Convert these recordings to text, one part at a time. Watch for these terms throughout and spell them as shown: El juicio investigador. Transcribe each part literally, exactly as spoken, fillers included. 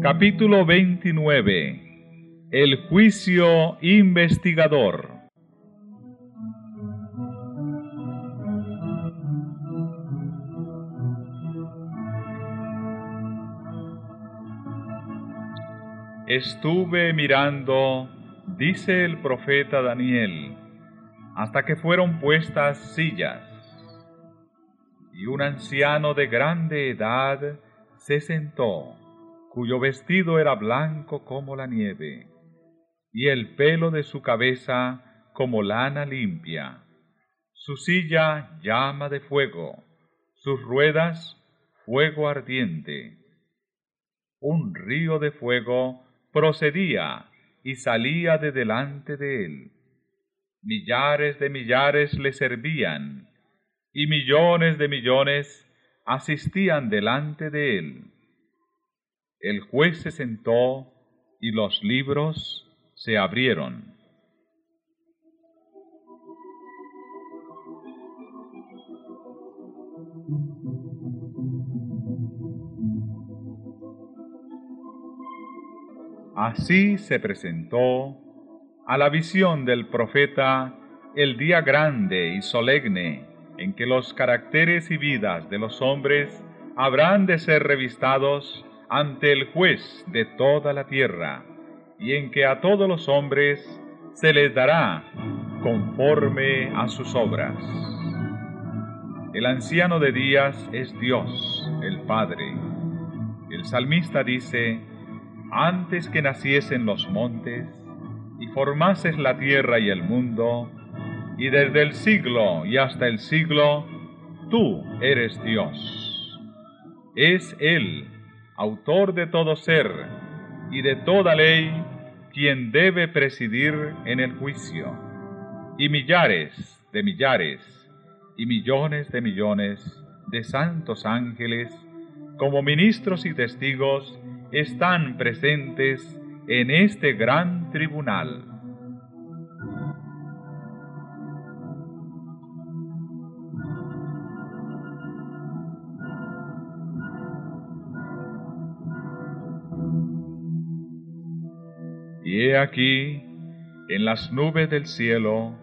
Capítulo veintinueve. El juicio investigador. Estuve mirando, dice el profeta Daniel, hasta que fueron puestas sillas, y un anciano de grande edad se sentó, cuyo vestido era blanco como la nieve, y el pelo de su cabeza como lana limpia, su silla llama de fuego, sus ruedas fuego ardiente. Un río de fuego procedía y salía de delante de él. Millares de millares le servían, y millones de millones asistían delante de él. El juez se sentó y los libros se abrieron. Así se presentó a la visión del profeta el día grande y solemne en que los caracteres y vidas de los hombres habrán de ser revistados ante el juez de toda la tierra, y en que a todos los hombres se les dará conforme a sus obras. El anciano de días es Dios, el Padre. El salmista dice: antes que naciesen los montes, y formases la tierra y el mundo, y desde el siglo y hasta el siglo, tú eres Dios. Es Él, autor de todo ser y de toda ley, quien debe presidir en el juicio. Y millares de millares y millones de millones de santos ángeles, como ministros y testigos, están presentes en este gran tribunal. Y he aquí, en las nubes del cielo,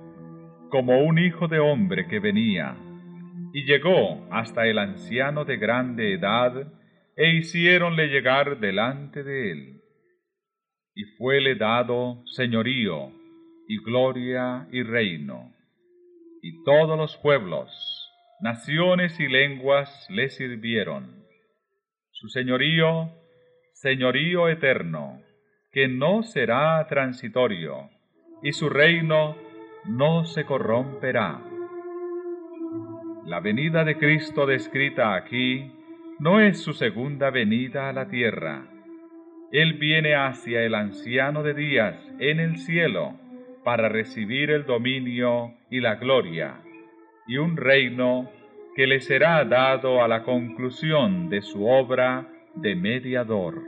como un hijo de hombre que venía, y llegó hasta el anciano de grande edad, e hiciéronle llegar delante de él. Y fuele dado señorío, y gloria, y reino. Y todos los pueblos, naciones y lenguas le sirvieron. Su señorío, señorío eterno, que no será transitorio, y su reino no se corromperá. La venida de Cristo descrita aquí no es su segunda venida a la tierra. Él viene hacia el anciano de días en el cielo para recibir el dominio y la gloria, y un reino que le será dado a la conclusión de su obra de mediador.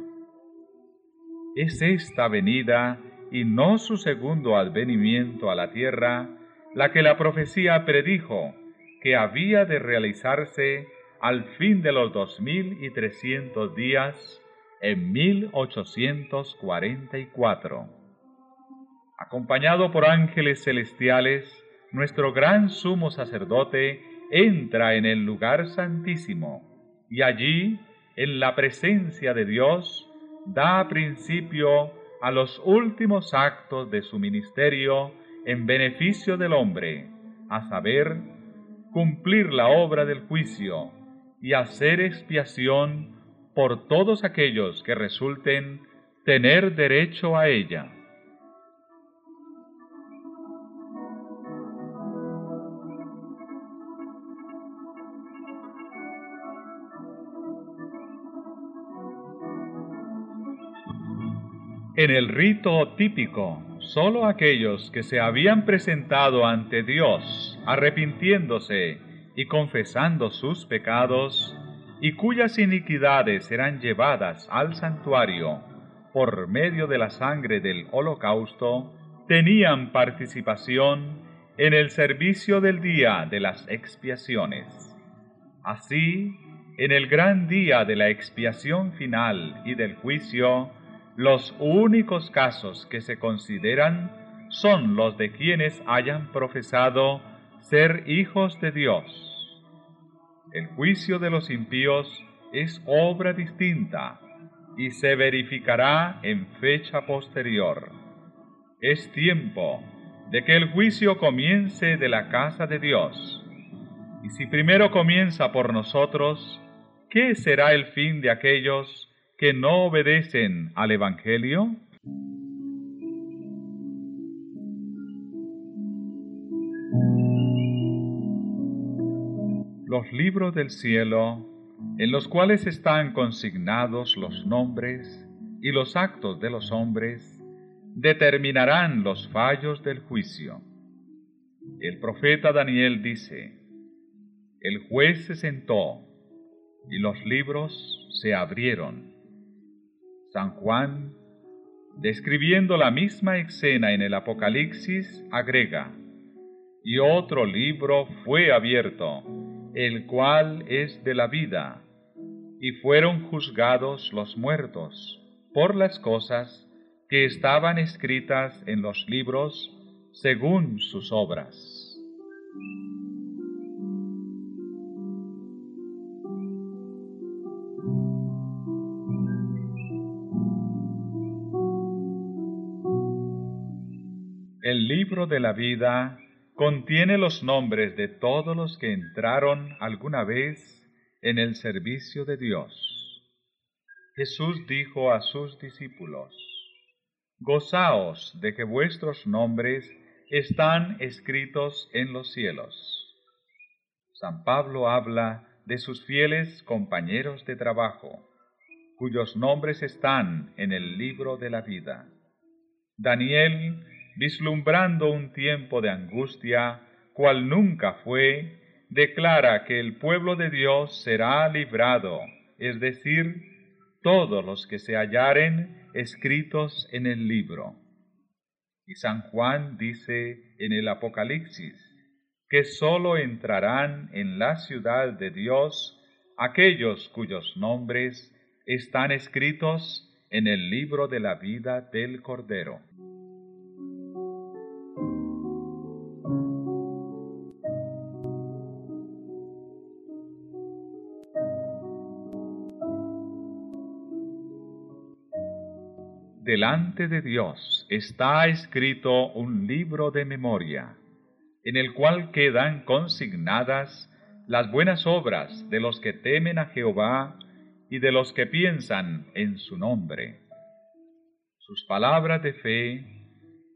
Es esta venida, y no su segundo advenimiento a la tierra, la que la profecía predijo que había de realizarse al fin de los dos mil y trescientos días en mil ochocientos cuarenta y cuatro. Acompañado por ángeles celestiales, nuestro gran sumo sacerdote entra en el lugar santísimo, y allí, en la presencia de Dios, da principio a los últimos actos de su ministerio en beneficio del hombre, a saber, cumplir la obra del juicio y hacer expiación por todos aquellos que resulten tener derecho a ella. En el rito típico, sólo aquellos que se habían presentado ante Dios, arrepintiéndose y confesando sus pecados, y cuyas iniquidades serán llevadas al santuario por medio de la sangre del holocausto, tenían participación en el servicio del día de las expiaciones. Así, en el gran día de la expiación final y del juicio, los únicos casos que se consideran son los de quienes hayan profesado ser hijos de Dios. El juicio de los impíos es obra distinta y se verificará en fecha posterior. Es tiempo de que el juicio comience de la casa de Dios. Y si primero comienza por nosotros, ¿qué será el fin de aquellos que no obedecen al Evangelio? Los libros del cielo, en los cuales están consignados los nombres y los actos de los hombres, determinarán los fallos del juicio. El profeta Daniel dice: el juez se sentó y los libros se abrieron. San Juan, describiendo la misma escena en el Apocalipsis, agrega: y otro libro fue abierto, el cual es de la vida, y fueron juzgados los muertos por las cosas que estaban escritas en los libros según sus obras. El libro de la vida contiene los nombres de todos los que entraron alguna vez en el servicio de Dios. Jesús dijo a sus discípulos: «Gozaos de que vuestros nombres están escritos en los cielos». San Pablo habla de sus fieles compañeros de trabajo, cuyos nombres están en el libro de la vida. Daniel, vislumbrando un tiempo de angustia, cual nunca fue, declara que el pueblo de Dios será librado, es decir, todos los que se hallaren escritos en el libro. Y San Juan dice en el Apocalipsis que sólo entrarán en la ciudad de Dios aquellos cuyos nombres están escritos en el libro de la vida del Cordero. Delante de Dios está escrito un libro de memoria, en el cual quedan consignadas las buenas obras de los que temen a Jehová y de los que piensan en su nombre. Sus palabras de fe,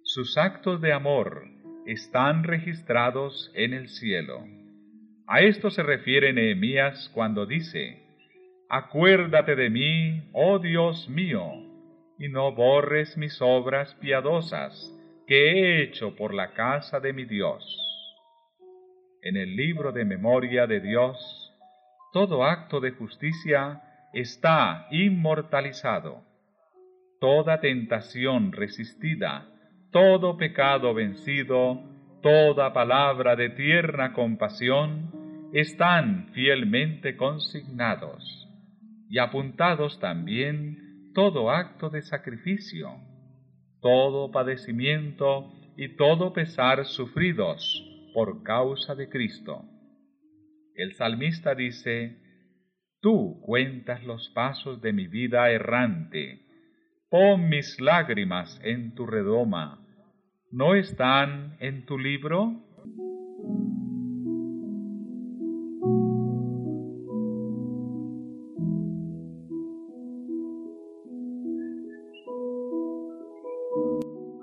sus actos de amor, están registrados en el cielo. A esto se refiere Nehemías cuando dice: «Acuérdate de mí, oh Dios mío, y no borres mis obras piadosas que he hecho por la casa de mi Dios». En el libro de memoria de Dios, todo acto de justicia está inmortalizado. Toda tentación resistida, todo pecado vencido, toda palabra de tierna compasión están fielmente consignados y apuntados también todo acto de sacrificio, todo padecimiento y todo pesar sufridos por causa de Cristo. El salmista dice: «Tú cuentas los pasos de mi vida errante, pon mis lágrimas en tu redoma, ¿no están en tu libro?».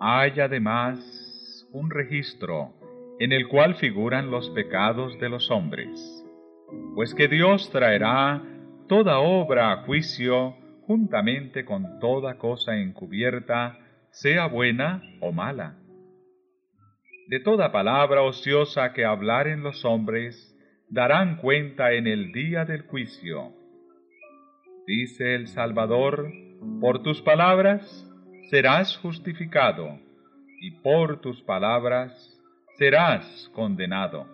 Hay además un registro en el cual figuran los pecados de los hombres, pues que Dios traerá toda obra a juicio juntamente con toda cosa encubierta, sea buena o mala. De toda palabra ociosa que hablaren los hombres, darán cuenta en el día del juicio, Dice el Salvador: por tus palabras serás justificado, y por tus palabras serás condenado.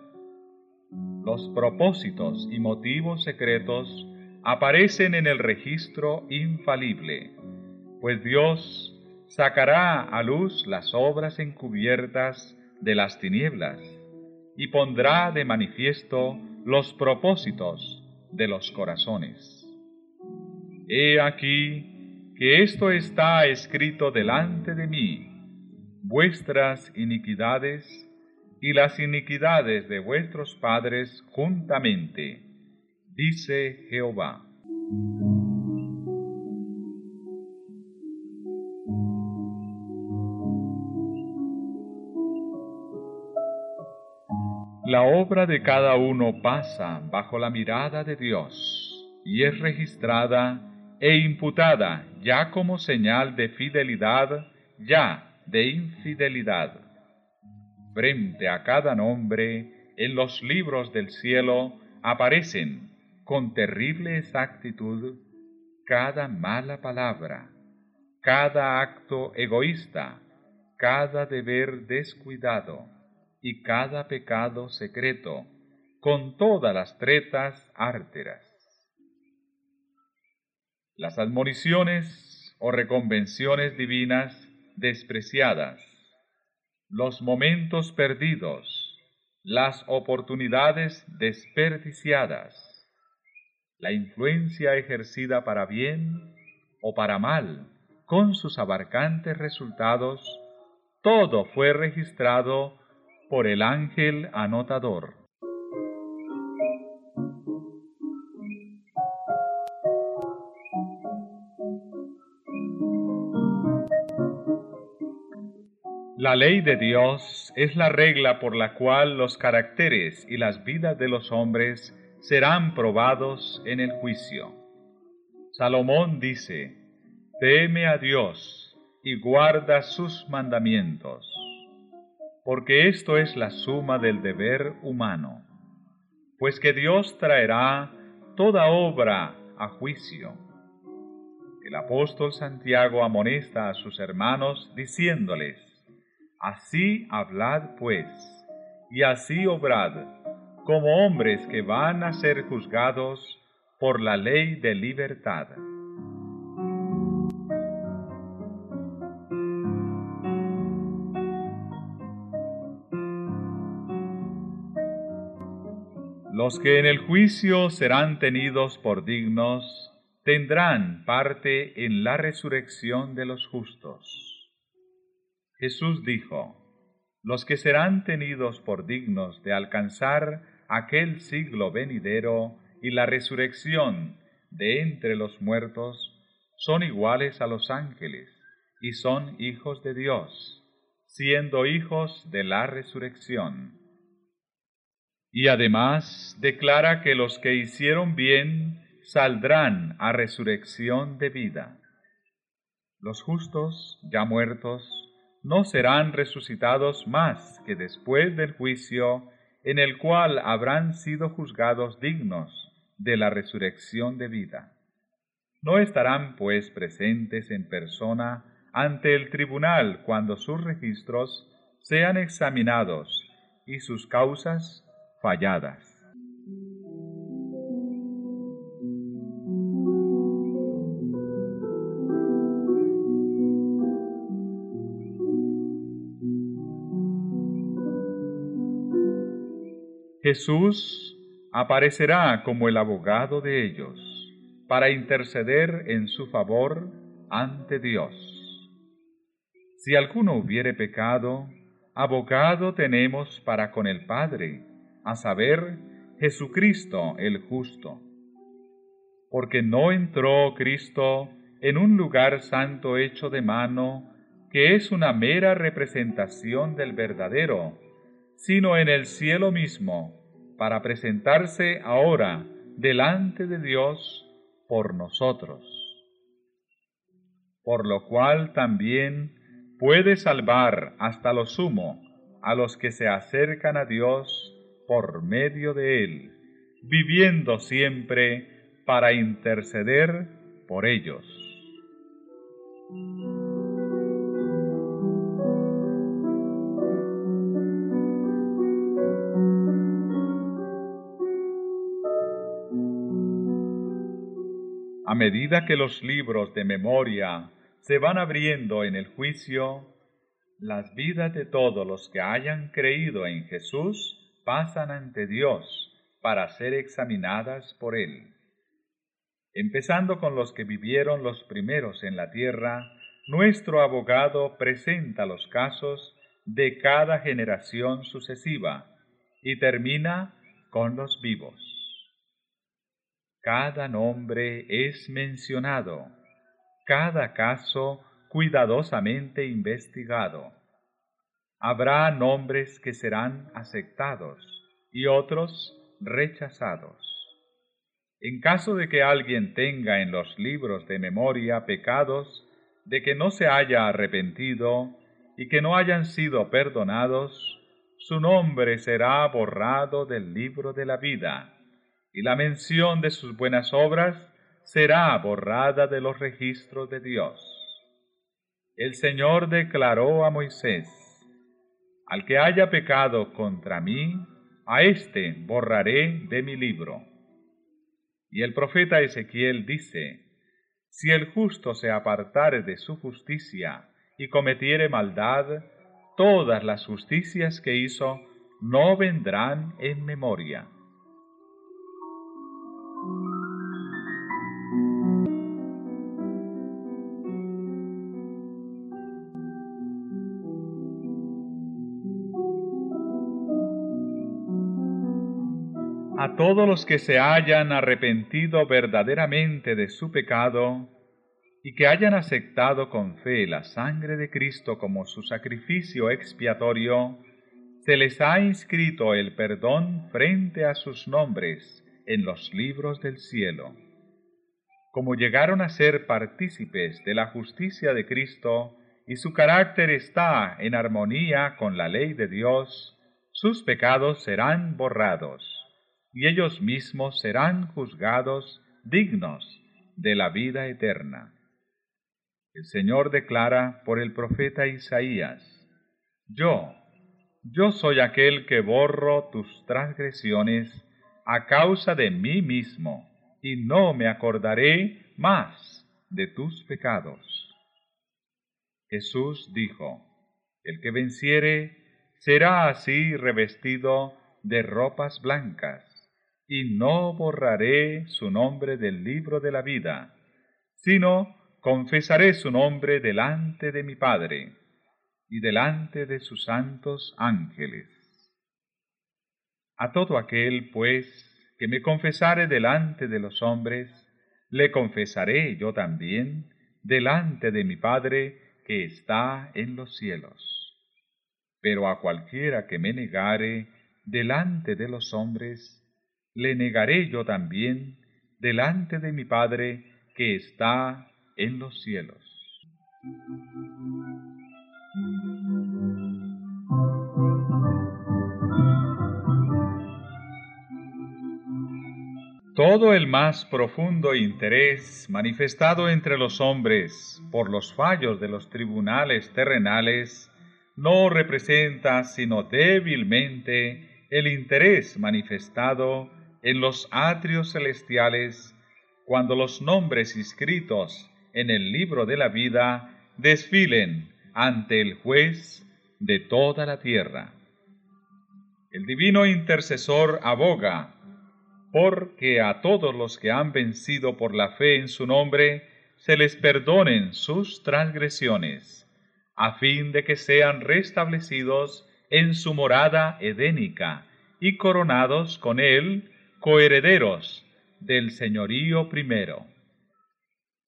Los propósitos y motivos secretos aparecen en el registro infalible, pues Dios sacará a luz las obras encubiertas de las tinieblas y pondrá de manifiesto los propósitos de los corazones. He aquí que esto está escrito delante de mí: vuestras iniquidades y las iniquidades de vuestros padres juntamente, dice Jehová. La obra de cada uno pasa bajo la mirada de Dios y es registrada e imputada ya como señal de fidelidad, ya de infidelidad. Frente a cada nombre en los libros del cielo aparecen con terrible exactitud cada mala palabra, cada acto egoísta, cada deber descuidado y cada pecado secreto, con todas las tretas árteras. Las admoniciones o reconvenciones divinas despreciadas, los momentos perdidos, las oportunidades desperdiciadas, la influencia ejercida para bien o para mal, con sus abarcantes resultados, todo fue registrado por el ángel anotador. La ley de Dios es la regla por la cual los caracteres y las vidas de los hombres serán probados en el juicio. Salomón dice: teme a Dios y guarda sus mandamientos, porque esto es la suma del deber humano, pues que Dios traerá toda obra a juicio. El apóstol Santiago amonesta a sus hermanos diciéndoles: así hablad pues, y así obrad, como hombres que van a ser juzgados por la ley de libertad. Los que en el juicio serán tenidos por dignos tendrán parte en la resurrección de los justos. Jesús dijo: los que serán tenidos por dignos de alcanzar aquel siglo venidero y la resurrección de entre los muertos son iguales a los ángeles y son hijos de Dios, siendo hijos de la resurrección. Y además declara que los que hicieron bien saldrán a resurrección de vida. Los justos, ya muertos, no serán resucitados más que después del juicio, en el cual habrán sido juzgados dignos de la resurrección de vida. No estarán, pues, presentes en persona ante el tribunal cuando sus registros sean examinados y sus causas falladas. Jesús aparecerá como el abogado de ellos para interceder en su favor ante Dios. Si alguno hubiere pecado, abogado tenemos para con el Padre, a saber, Jesucristo el justo. Porque no entró Cristo en un lugar santo hecho de mano, que es una mera representación del verdadero, sino en el cielo mismo, para presentarse ahora delante de Dios por nosotros. Por lo cual también puede salvar hasta lo sumo a los que se acercan a Dios por medio de Él, viviendo siempre para interceder por ellos. A medida que los libros de memoria se van abriendo en el juicio, las vidas de todos los que hayan creído en Jesús pasan ante Dios para ser examinadas por Él. Empezando con los que vivieron los primeros en la tierra, nuestro abogado presenta los casos de cada generación sucesiva y termina con los vivos. Cada nombre es mencionado, cada caso cuidadosamente investigado. Habrá nombres que serán aceptados y otros rechazados. En caso de que alguien tenga en los libros de memoria pecados de que no se haya arrepentido y que no hayan sido perdonados, su nombre será borrado del libro de la vida y la mención de sus buenas obras será borrada de los registros de Dios. El Señor declaró a Moisés: al que haya pecado contra mí, a éste borraré de mi libro. Y el profeta Ezequiel dice: si el justo se apartare de su justicia y cometiere maldad, todas las justicias que hizo no vendrán en memoria. A todos los que se hayan arrepentido verdaderamente de su pecado y que hayan aceptado con fe la sangre de Cristo como su sacrificio expiatorio, se les ha inscrito el perdón frente a sus nombres en los libros del cielo. Como llegaron a ser partícipes de la justicia de Cristo y su carácter está en armonía con la ley de Dios, sus pecados serán borrados y ellos mismos serán juzgados dignos de la vida eterna. El Señor declara por el profeta Isaías: Yo, yo soy aquel que borro tus transgresiones a causa de mí mismo, y no me acordaré más de tus pecados. Jesús dijo: El que venciere será así revestido de ropas blancas, y no borraré su nombre del libro de la vida, sino confesaré su nombre delante de mi Padre y delante de sus santos ángeles. A todo aquel, pues, que me confesare delante de los hombres, le confesaré yo también delante de mi Padre que está en los cielos. Pero a cualquiera que me negare delante de los hombres, le negaré yo también delante de mi Padre que está en los cielos. Todo el más profundo interés manifestado entre los hombres por los fallos de los tribunales terrenales no representa sino débilmente el interés manifestado en los atrios celestiales, cuando los nombres inscritos en el libro de la vida desfilen ante el juez de toda la tierra. El divino intercesor aboga porque a todos los que han vencido por la fe en su nombre se les perdonen sus transgresiones, a fin de que sean restablecidos en su morada edénica y coronados con él coherederos del señorío primero.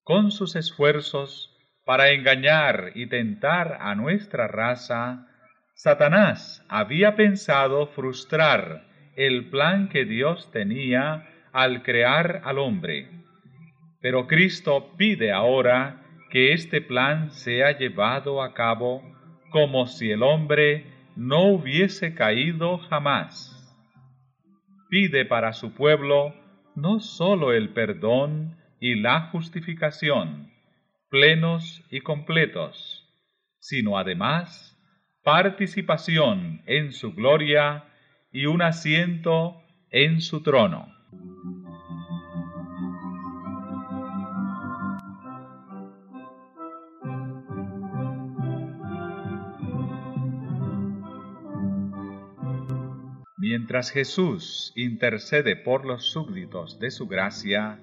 Con sus esfuerzos para engañar y tentar a nuestra raza, Satanás había pensado frustrar el plan que Dios tenía al crear al hombre. Pero Cristo pide ahora que este plan sea llevado a cabo como si el hombre no hubiese caído jamás. Pide para su pueblo no sólo el perdón, y la justificación, plenos y completos, sino además participación en su gloria y un asiento en su trono. Mientras Jesús intercede por los súbditos de su gracia,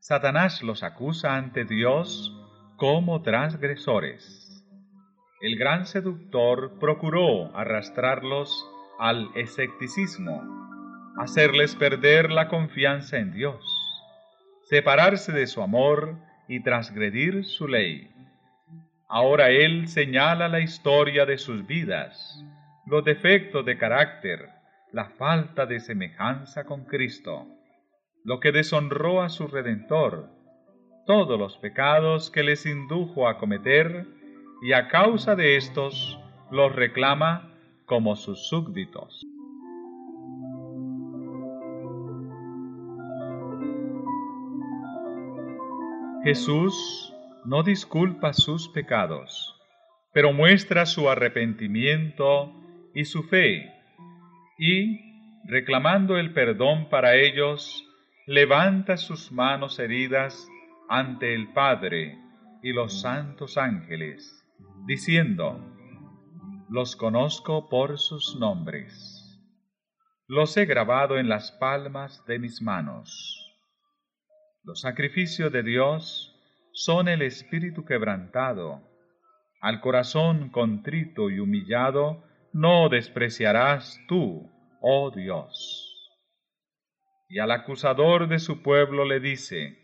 Satanás los acusa ante Dios como transgresores. El gran seductor procuró arrastrarlos al escepticismo, hacerles perder la confianza en Dios, separarse de su amor y transgredir su ley. Ahora él señala la historia de sus vidas, los defectos de carácter, la falta de semejanza con Cristo, lo que deshonró a su Redentor, todos los pecados que les indujo a cometer, y a causa de estos los reclama como sus súbditos. Jesús no disculpa sus pecados, pero muestra su arrepentimiento y su fe, y, reclamando el perdón para ellos, levanta sus manos heridas ante el Padre y los santos ángeles, diciendo: «Los conozco por sus nombres. Los he grabado en las palmas de mis manos». Los sacrificios de Dios son el espíritu quebrantado. Al corazón contrito y humillado no despreciarás tú, oh Dios. Y al acusador de su pueblo le dice: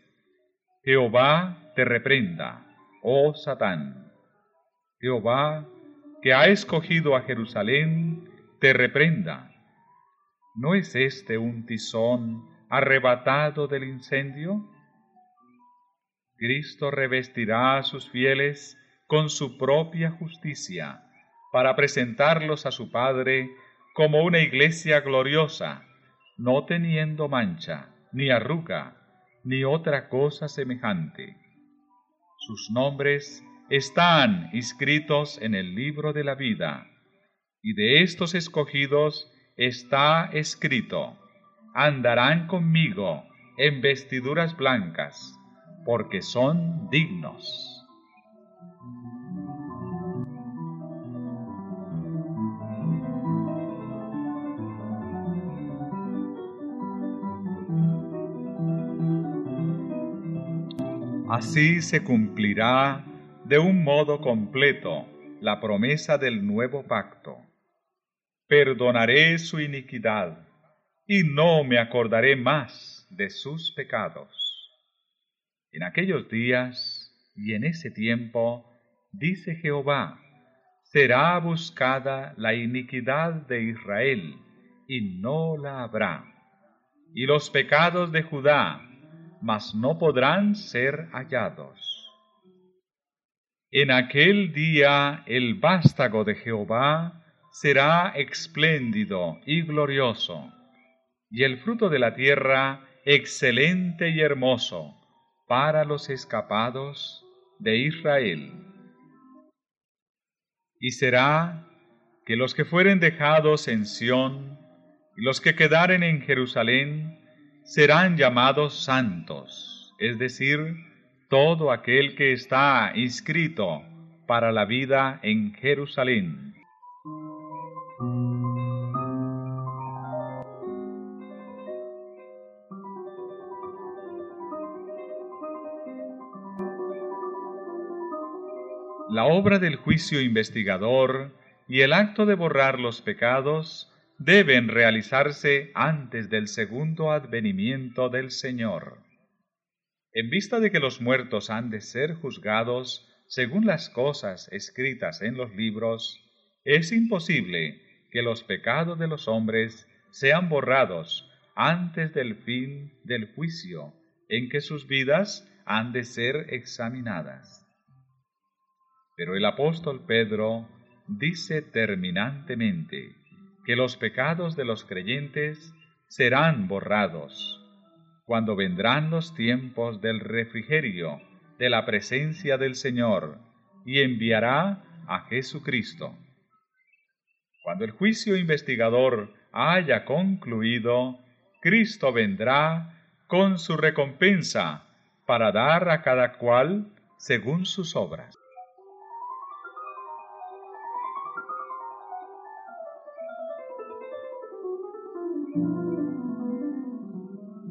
Jehová te reprenda, oh Satán. Jehová, que ha escogido a Jerusalén, te reprenda. ¿No es este un tizón arrebatado del incendio? Cristo revestirá a sus fieles con su propia justicia, para presentarlos a su Padre como una iglesia gloriosa, no teniendo mancha, ni arruga, ni otra cosa semejante. Sus nombres están inscritos en el libro de la vida, y de estos escogidos está escrito: andarán conmigo en vestiduras blancas, porque son dignos. Así se cumplirá de un modo completo la promesa del nuevo pacto. Perdonaré su iniquidad y no me acordaré más de sus pecados. En aquellos días y en ese tiempo, dice Jehová, será buscada la iniquidad de Israel y no la habrá, y los pecados de Judá, mas no podrán ser hallados. En aquel día el vástago de Jehová será espléndido y glorioso, y el fruto de la tierra excelente y hermoso para los escapados de Israel. Y será que los que fueren dejados en Sión y los que quedaren en Jerusalén serán llamados santos, es decir, todo aquel que está inscrito para la vida en Jerusalén. La obra del juicio investigador y el acto de borrar los pecados deben realizarse antes del segundo advenimiento del Señor. En vista de que los muertos han de ser juzgados según las cosas escritas en los libros, es imposible que los pecados de los hombres sean borrados antes del fin del juicio en que sus vidas han de ser examinadas. Pero el apóstol Pedro dice terminantemente que los pecados de los creyentes serán borrados, cuando vendrán los tiempos del refrigerio de la presencia del Señor, y enviará a Jesucristo. Cuando el juicio investigador haya concluido, Cristo vendrá con su recompensa para dar a cada cual según sus obras.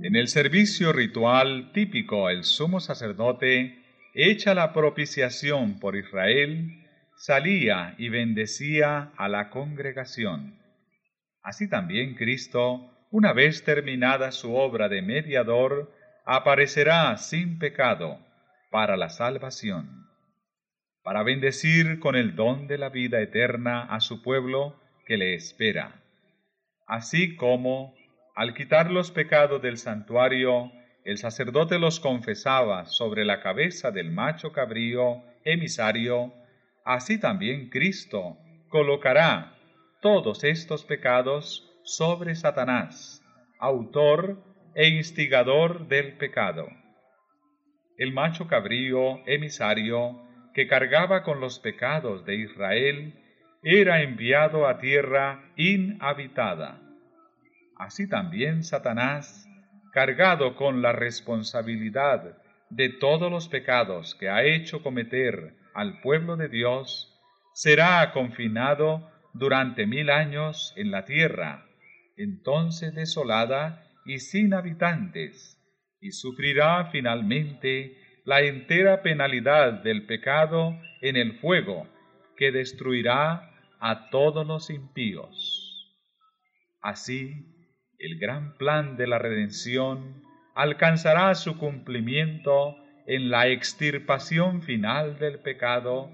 En el servicio ritual típico, el sumo sacerdote, hecha la propiciación por Israel, salía y bendecía a la congregación. Así también Cristo, una vez terminada su obra de mediador, aparecerá sin pecado para la salvación, para bendecir con el don de la vida eterna a su pueblo que le espera, así como al quitar los pecados del santuario, el sacerdote los confesaba sobre la cabeza del macho cabrío emisario, así también Cristo colocará todos estos pecados sobre Satanás, autor e instigador del pecado. El macho cabrío emisario, que cargaba con los pecados de Israel, era enviado a tierra inhabitada. Así también Satanás, cargado con la responsabilidad de todos los pecados que ha hecho cometer al pueblo de Dios, será confinado durante mil años en la tierra, entonces desolada y sin habitantes, y sufrirá finalmente la entera penalidad del pecado en el fuego que destruirá a todos los impíos. Así, el gran plan de la redención alcanzará su cumplimiento en la extirpación final del pecado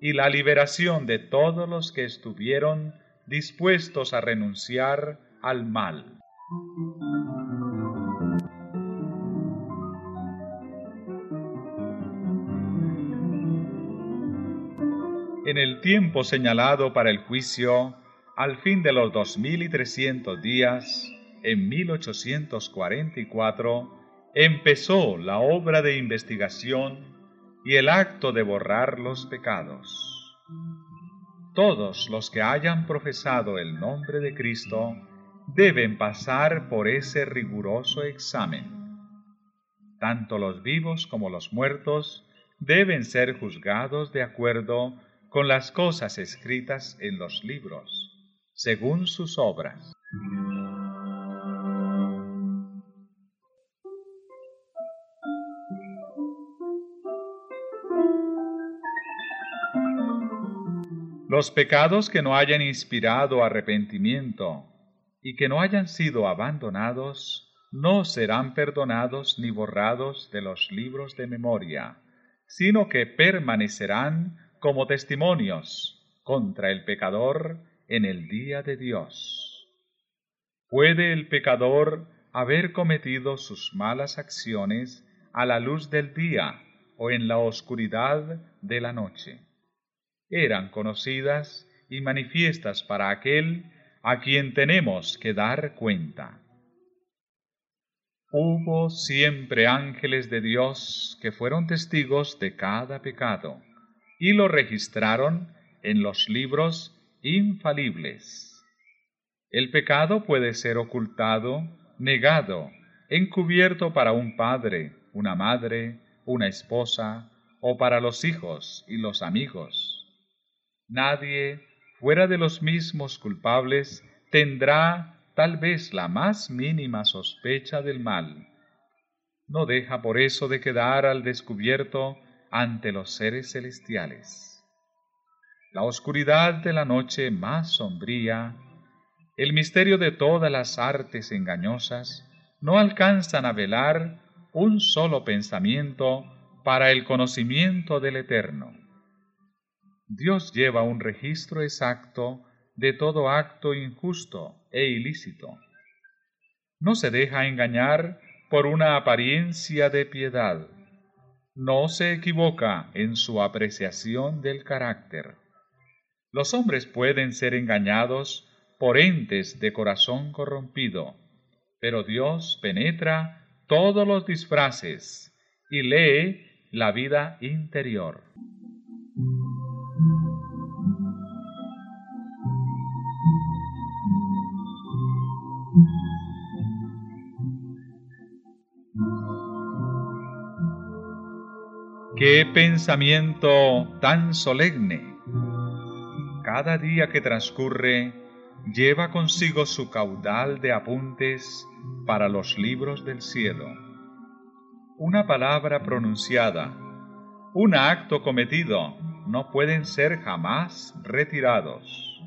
y la liberación de todos los que estuvieron dispuestos a renunciar al mal. En el tiempo señalado para el juicio, al fin de los dos mil y trescientos días, en mil ochocientos cuarenta y cuatro empezó la obra de investigación y el acto de borrar los pecados. Todos los que hayan profesado el nombre de Cristo deben pasar por ese riguroso examen. Tanto los vivos como los muertos deben ser juzgados de acuerdo con las cosas escritas en los libros, según sus obras. Los pecados que no hayan inspirado arrepentimiento y que no hayan sido abandonados no serán perdonados ni borrados de los libros de memoria, sino que permanecerán como testimonios contra el pecador en el día de Dios. ¿Puede el pecador haber cometido sus malas acciones a la luz del día o en la oscuridad de la noche? Eran conocidas y manifiestas para aquel a quien tenemos que dar cuenta. Hubo siempre ángeles de Dios que fueron testigos de cada pecado y lo registraron en los libros infalibles. El pecado puede ser ocultado, negado, encubierto para un padre, una madre, una esposa o para los hijos y los amigos. Nadie, fuera de los mismos culpables, tendrá tal vez la más mínima sospecha del mal. No deja por eso de quedar al descubierto ante los seres celestiales. La oscuridad de la noche más sombría, el misterio de todas las artes engañosas, no alcanzan a velar un solo pensamiento para el conocimiento del Eterno. Dios lleva un registro exacto de todo acto injusto e ilícito. No se deja engañar por una apariencia de piedad. No se equivoca en su apreciación del carácter. Los hombres pueden ser engañados por entes de corazón corrompido, pero Dios penetra todos los disfraces y lee la vida interior. ¡Qué pensamiento tan solemne! Cada día que transcurre lleva consigo su caudal de apuntes para los libros del cielo. Una palabra pronunciada, un acto cometido, no pueden ser jamás retirados.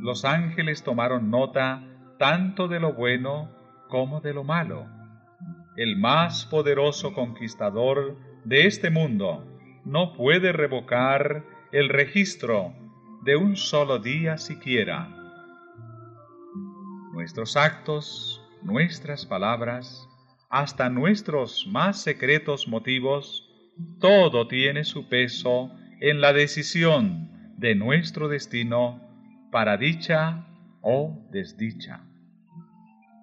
Los ángeles tomaron nota tanto de lo bueno como de lo malo. El más poderoso conquistador de este mundo no puede revocar el registro de un solo día siquiera. Nuestros actos, nuestras palabras, hasta nuestros más secretos motivos, todo tiene su peso en la decisión de nuestro destino para dicha o desdicha.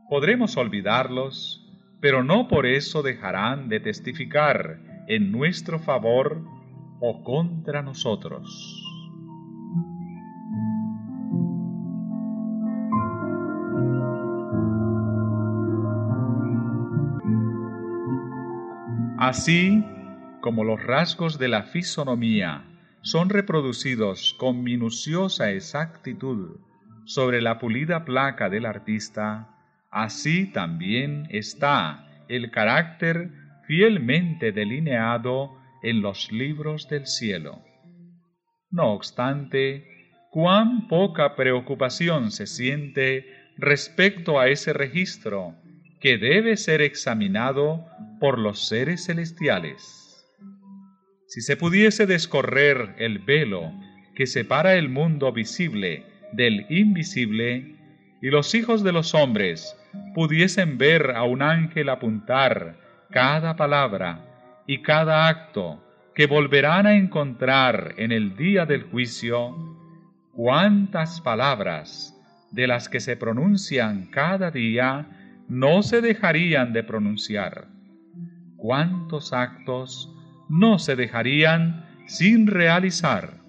Podremos olvidarlos, pero no por eso dejarán de testificar en nuestro favor o contra nosotros. Así como los rasgos de la fisonomía son reproducidos con minuciosa exactitud sobre la pulida placa del artista, así también está el carácter fielmente delineado en los libros del cielo. No obstante, cuán poca preocupación se siente respecto a ese registro que debe ser examinado por los seres celestiales. Si se pudiese descorrer el velo que separa el mundo visible del invisible, y los hijos de los hombres pudiesen ver a un ángel apuntar cada palabra y cada acto que volverán a encontrar en el día del juicio, cuántas palabras de las que se pronuncian cada día no se dejarían de pronunciar. Cuántos actos no se dejarían sin realizar.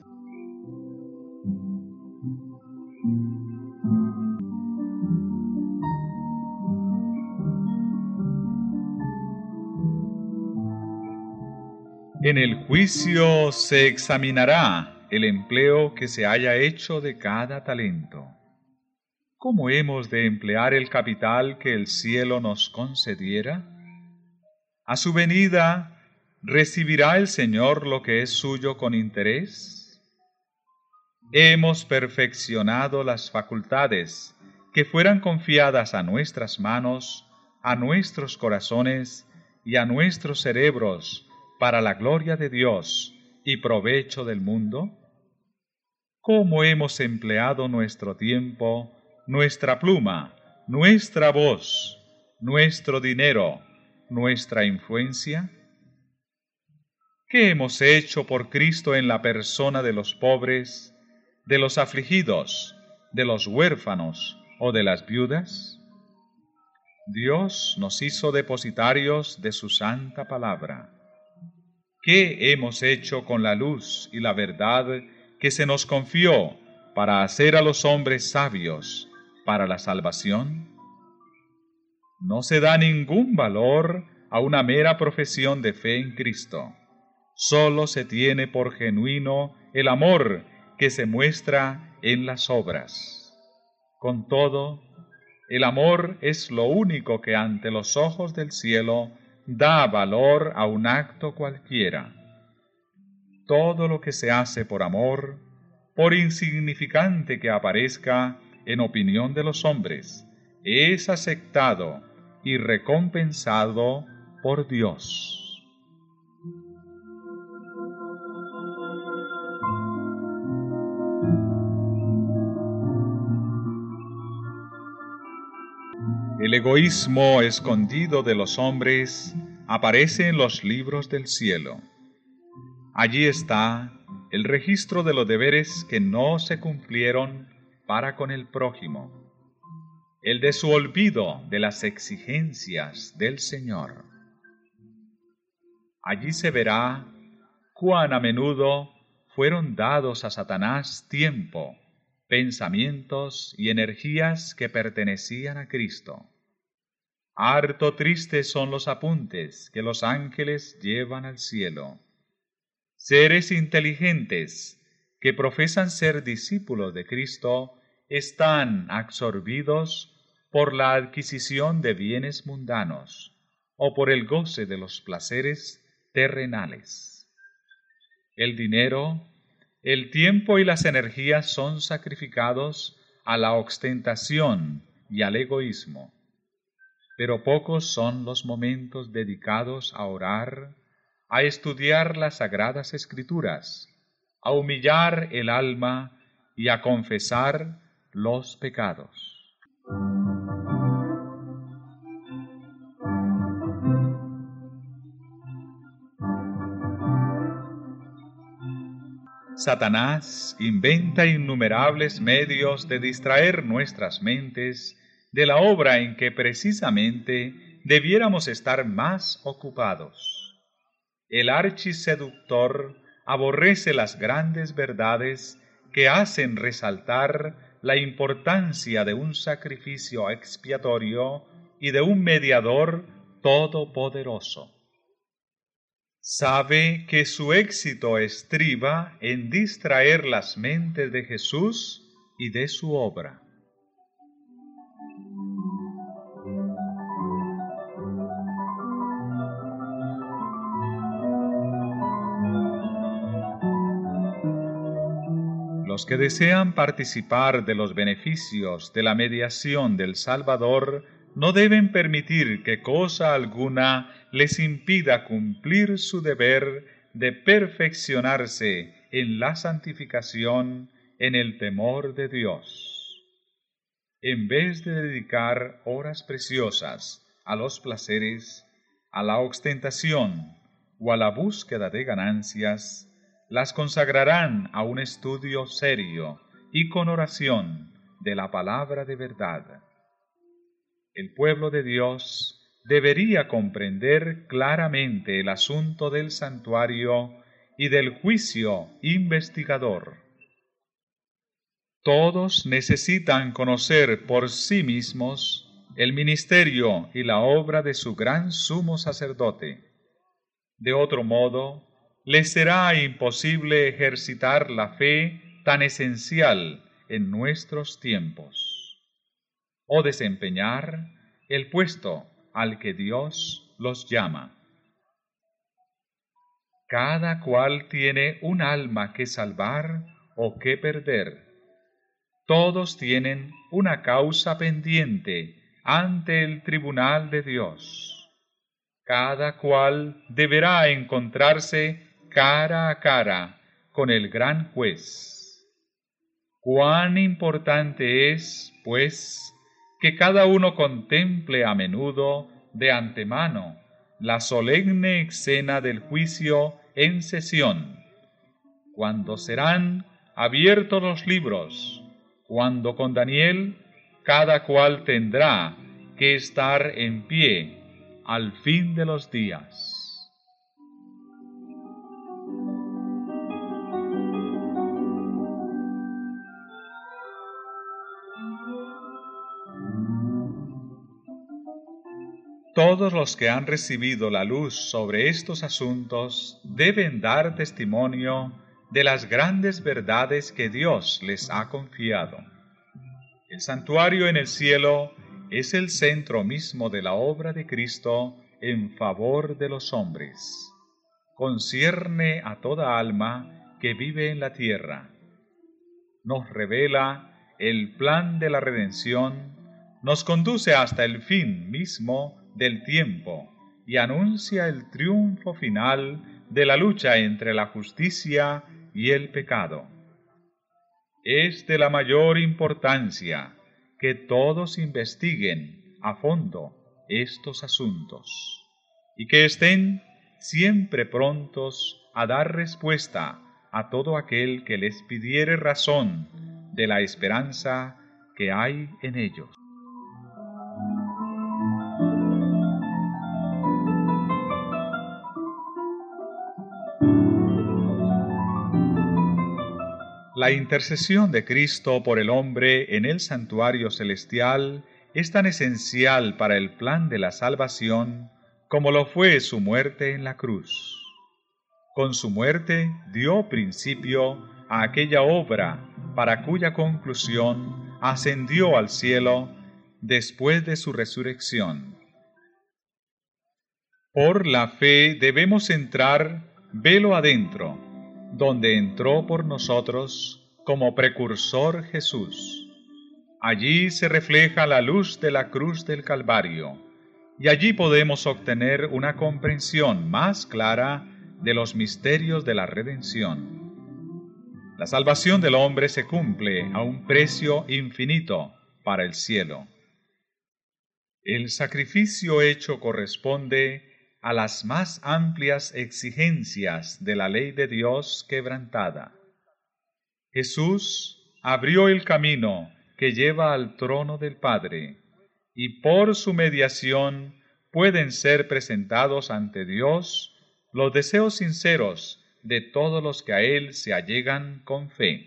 En el juicio se examinará el empleo que se haya hecho de cada talento. ¿Cómo hemos de emplear el capital que el cielo nos concediera? A su venida, ¿recibirá el Señor lo que es suyo con interés? Hemos perfeccionado las facultades que fueran confiadas a nuestras manos, a nuestros corazones y a nuestros cerebros para la gloria de Dios y provecho del mundo. ¿Cómo hemos empleado nuestro tiempo, nuestra pluma, nuestra voz, nuestro dinero, nuestra influencia? ¿Qué hemos hecho por Cristo en la persona de los pobres, de los afligidos, de los huérfanos o de las viudas? Dios nos hizo depositarios de su santa palabra. ¿Qué hemos hecho con la luz y la verdad que se nos confió para hacer a los hombres sabios para la salvación? No se da ningún valor a una mera profesión de fe en Cristo. Solo se tiene por genuino el amor que se muestra en las obras. Con todo, el amor es lo único que ante los ojos del cielo da valor a un acto cualquiera. Todo lo que se hace por amor, por insignificante que aparezca en opinión de los hombres, es aceptado y recompensado por Dios. El egoísmo escondido de los hombres aparece en los libros del cielo. Allí está el registro de los deberes que no se cumplieron para con el prójimo. el de su olvido de las exigencias del Señor. Allí se verá cuán a menudo fueron dados a Satanás tiempo, pensamientos y energías que pertenecían a Cristo. Harto tristes son los apuntes que los ángeles llevan al cielo. Seres inteligentes que profesan ser discípulos de Cristo están absorbidos por la adquisición de bienes mundanos o por el goce de los placeres terrenales. El dinero, el tiempo y las energías son sacrificados a la ostentación y al egoísmo. Pero pocos son los momentos dedicados a orar, a estudiar las Sagradas Escrituras, a humillar el alma y a confesar los pecados. Satanás inventa innumerables medios de distraer nuestras mentes de la obra en que precisamente debiéramos estar más ocupados. El archiseductor aborrece las grandes verdades que hacen resaltar la importancia de un sacrificio expiatorio y de un mediador todopoderoso. Sabe que su éxito estriba en distraer las mentes de Jesús y de su obra. Los que desean participar de los beneficios de la mediación del Salvador no deben permitir que cosa alguna les impida cumplir su deber de perfeccionarse en la santificación, en el temor de Dios. En vez de dedicar horas preciosas a los placeres, a la ostentación o a la búsqueda de ganancias, las consagrarán a un estudio serio y con oración de la palabra de verdad. El pueblo de Dios debería comprender claramente el asunto del santuario y del juicio investigador. Todos necesitan conocer por sí mismos el ministerio y la obra de su gran sumo sacerdote. De otro modo, les será imposible ejercitar la fe tan esencial en nuestros tiempos, o desempeñar el puesto al que Dios los llama. Cada cual tiene un alma que salvar o que perder. Todos tienen una causa pendiente ante el tribunal de Dios. Cada cual deberá encontrarse cara a cara con el gran juez. Cuán importante es, pues, que cada uno contemple a menudo de antemano la solemne escena del juicio en sesión, cuando serán abiertos los libros, cuando con Daniel cada cual tendrá que estar en pie al fin de los días. Todos los que han recibido la luz sobre estos asuntos deben dar testimonio de las grandes verdades que Dios les ha confiado. El santuario en el cielo es el centro mismo de la obra de Cristo en favor de los hombres. Concierne a toda alma que vive en la tierra. Nos revela el plan de la redención, nos conduce hasta el fin mismo del tiempo y anuncia el triunfo final de la lucha entre la justicia y el pecado. Es de la mayor importancia que todos investiguen a fondo estos asuntos y que estén siempre prontos a dar respuesta a todo aquel que les pidiere razón de la esperanza que hay en ellos. La intercesión de Cristo por el hombre en el santuario celestial es tan esencial para el plan de la salvación como lo fue su muerte en la cruz. Con su muerte dio principio a aquella obra para cuya conclusión ascendió al cielo después de su resurrección. Por la fe debemos entrar velo adentro, donde entró por nosotros como precursor Jesús. Allí se refleja la luz de la cruz del Calvario, y allí podemos obtener una comprensión más clara de los misterios de la redención. La salvación del hombre se cumple a un precio infinito para el cielo. El sacrificio hecho corresponde a las más amplias exigencias de la ley de Dios quebrantada. Jesús abrió el camino que lleva al trono del Padre, y por su mediación pueden ser presentados ante Dios los deseos sinceros de todos los que a Él se allegan con fe.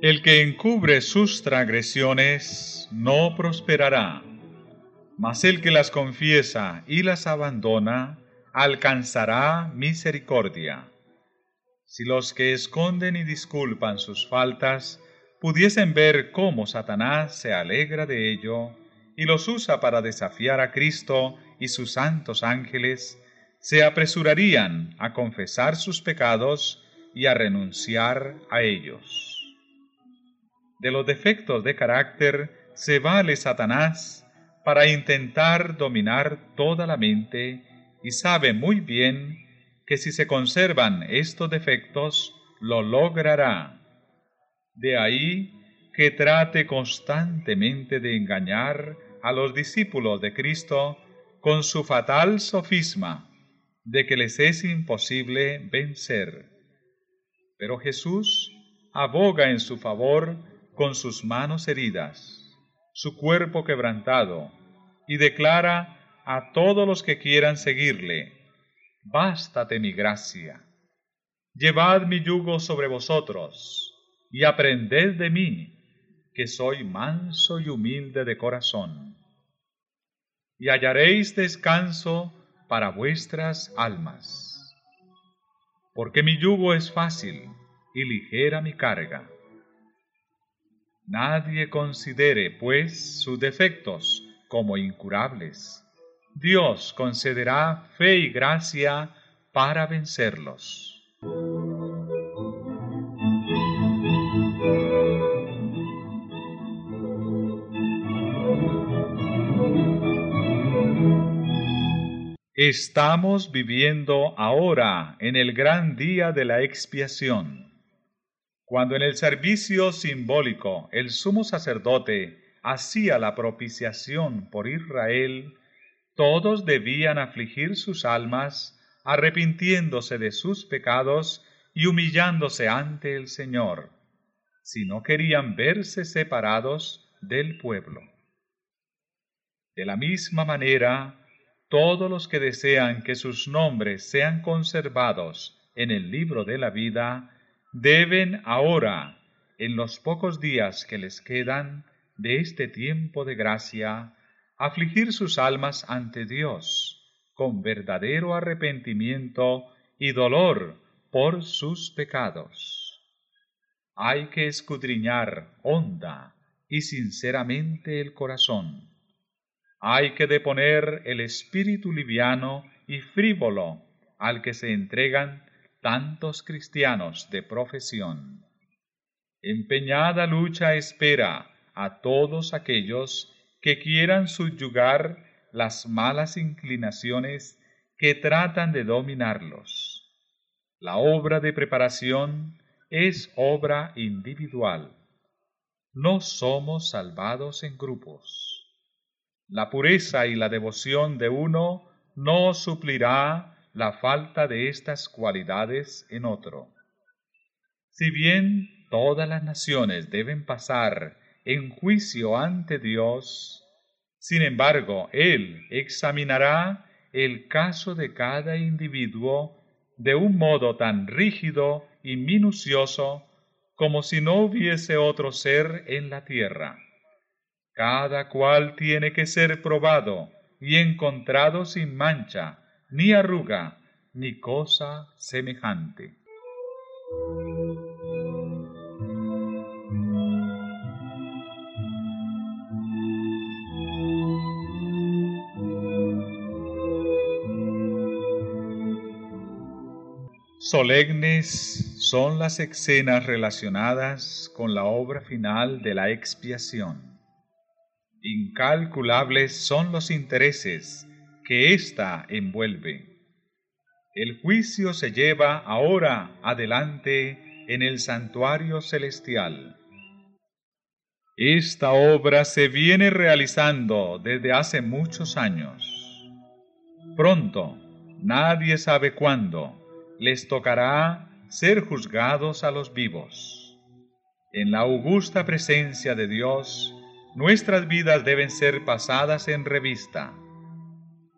El que encubre sus transgresiones no prosperará, mas el que las confiesa y las abandona alcanzará misericordia. Si los que esconden y disculpan sus faltas pudiesen ver cómo Satanás se alegra de ello y los usa para desafiar a Cristo y sus santos ángeles, se apresurarían a confesar sus pecados y a renunciar a ellos. De los defectos de carácter se vale Satanás para intentar dominar toda la mente y sabe muy bien que si se conservan estos defectos, lo logrará. De ahí que trate constantemente de engañar a los discípulos de Cristo con su fatal sofisma de que les es imposible vencer. Pero Jesús aboga en su favor con sus manos heridas, su cuerpo quebrantado, y declara a todos los que quieran seguirle: «Bástate mi gracia, llevad mi yugo sobre vosotros, y aprended de mí, que soy manso y humilde de corazón, y hallaréis descanso para vuestras almas, porque mi yugo es fácil y ligera mi carga». Nadie considere, pues, sus defectos como incurables. Dios concederá fe y gracia para vencerlos. Estamos viviendo ahora en el gran día de la expiación, cuando en el servicio simbólico el sumo sacerdote hacía la propiciación por Israel. Todos debían afligir sus almas, arrepintiéndose de sus pecados y humillándose ante el Señor, si no querían verse separados del pueblo. De la misma manera, todos los que desean que sus nombres sean conservados en el libro de la vida, deben ahora, en los pocos días que les quedan de este tiempo de gracia, afligir sus almas ante Dios con verdadero arrepentimiento y dolor por sus pecados. Hay que escudriñar honda y sinceramente el corazón. Hay que deponer el espíritu liviano y frívolo al que se entregan tantos cristianos de profesión. Empeñada lucha espera a todos aquellos que quieran subyugar las malas inclinaciones que tratan de dominarlos. La obra de preparación es obra individual. No somos salvados en grupos. La pureza y la devoción de uno no suplirá la falta de estas cualidades en otro. Si bien todas las naciones deben pasar en juicio ante Dios, sin embargo, Él examinará el caso de cada individuo de un modo tan rígido y minucioso como si no hubiese otro ser en la tierra. Cada cual tiene que ser probado y encontrado sin mancha, ni arruga, ni cosa semejante. Solemnes son las escenas relacionadas con la obra final de la expiación. Incalculables son los intereses que ésta envuelve. El juicio se lleva ahora adelante en el santuario celestial. Esta obra se viene realizando desde hace muchos años. Pronto, nadie sabe cuándo, les tocará ser juzgados a los vivos. En la augusta presencia de Dios, nuestras vidas deben ser pasadas en revista.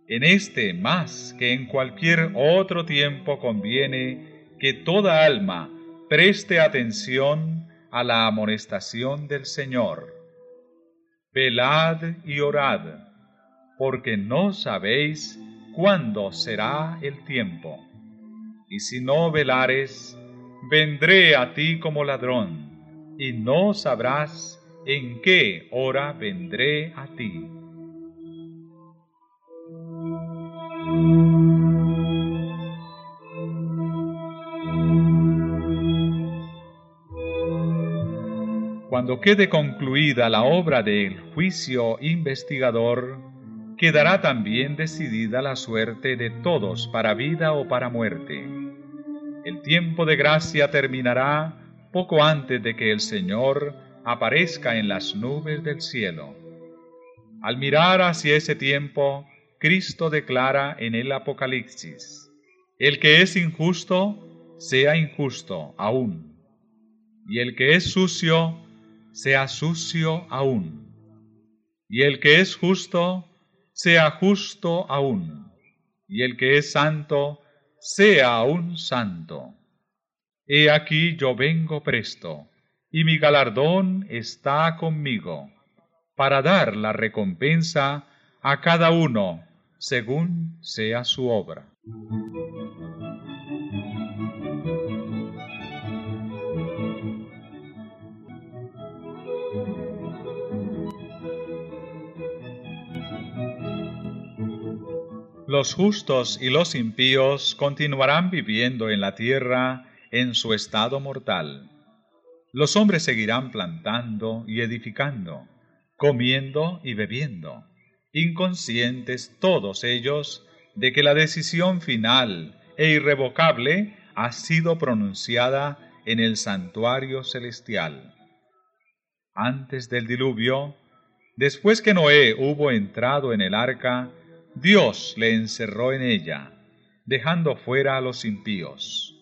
En este, más que en cualquier otro tiempo, conviene que toda alma preste atención a la amonestación del Señor. Velad y orad, porque no sabéis cuándo será el tiempo. Y si no velares, vendré a ti como ladrón, y no sabrás en qué hora vendré a ti. Cuando quede concluida la obra del juicio investigador, quedará también decidida la suerte de todos para vida o para muerte. El tiempo de gracia terminará poco antes de que el Señor aparezca en las nubes del cielo. Al mirar hacia ese tiempo, Cristo declara en el Apocalipsis: el que es injusto, sea injusto aún, y el que es sucio, sea sucio aún, y el que es justo, sea justo aún, y el que es santo, sea un santo. He aquí yo vengo presto, y mi galardón está conmigo, para dar la recompensa a cada uno según sea su obra. Los justos y los impíos continuarán viviendo en la tierra en su estado mortal. Los hombres seguirán plantando y edificando, comiendo y bebiendo, inconscientes todos ellos de que la decisión final e irrevocable ha sido pronunciada en el santuario celestial. Antes del diluvio, después que Noé hubo entrado en el arca, Dios le encerró en ella, dejando fuera a los impíos.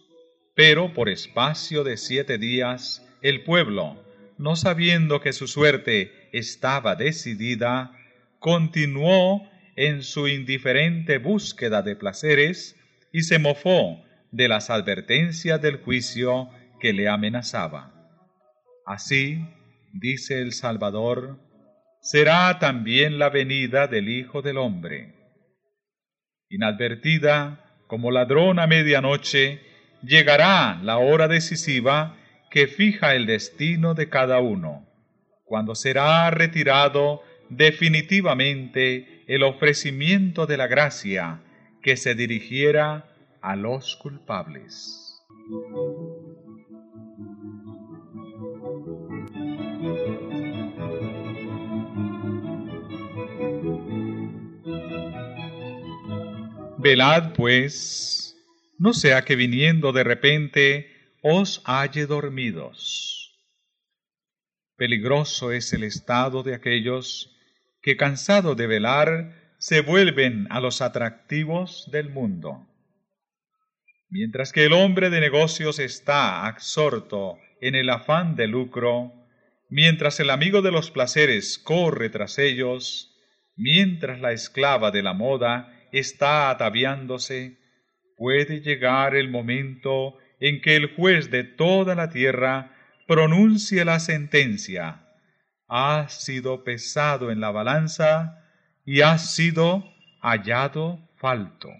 Pero por espacio de siete días, el pueblo, no sabiendo que su suerte estaba decidida, continuó en su indiferente búsqueda de placeres y se mofó de las advertencias del juicio que le amenazaba. Así, dice el Salvador, será también la venida del Hijo del Hombre. Inadvertida, como ladrón a medianoche, llegará la hora decisiva que fija el destino de cada uno, cuando será retirado definitivamente el ofrecimiento de la gracia que se dirigiera a los culpables. Velad, pues, no sea que viniendo de repente os halle dormidos. Peligroso es el estado de aquellos que, cansados de velar, se vuelven a los atractivos del mundo. Mientras que el hombre de negocios está absorto en el afán de lucro, mientras el amigo de los placeres corre tras ellos, mientras la esclava de la moda está ataviándose, puede llegar el momento en que el juez de toda la tierra pronuncie la sentencia: has sido pesado en la balanza y has sido hallado falto.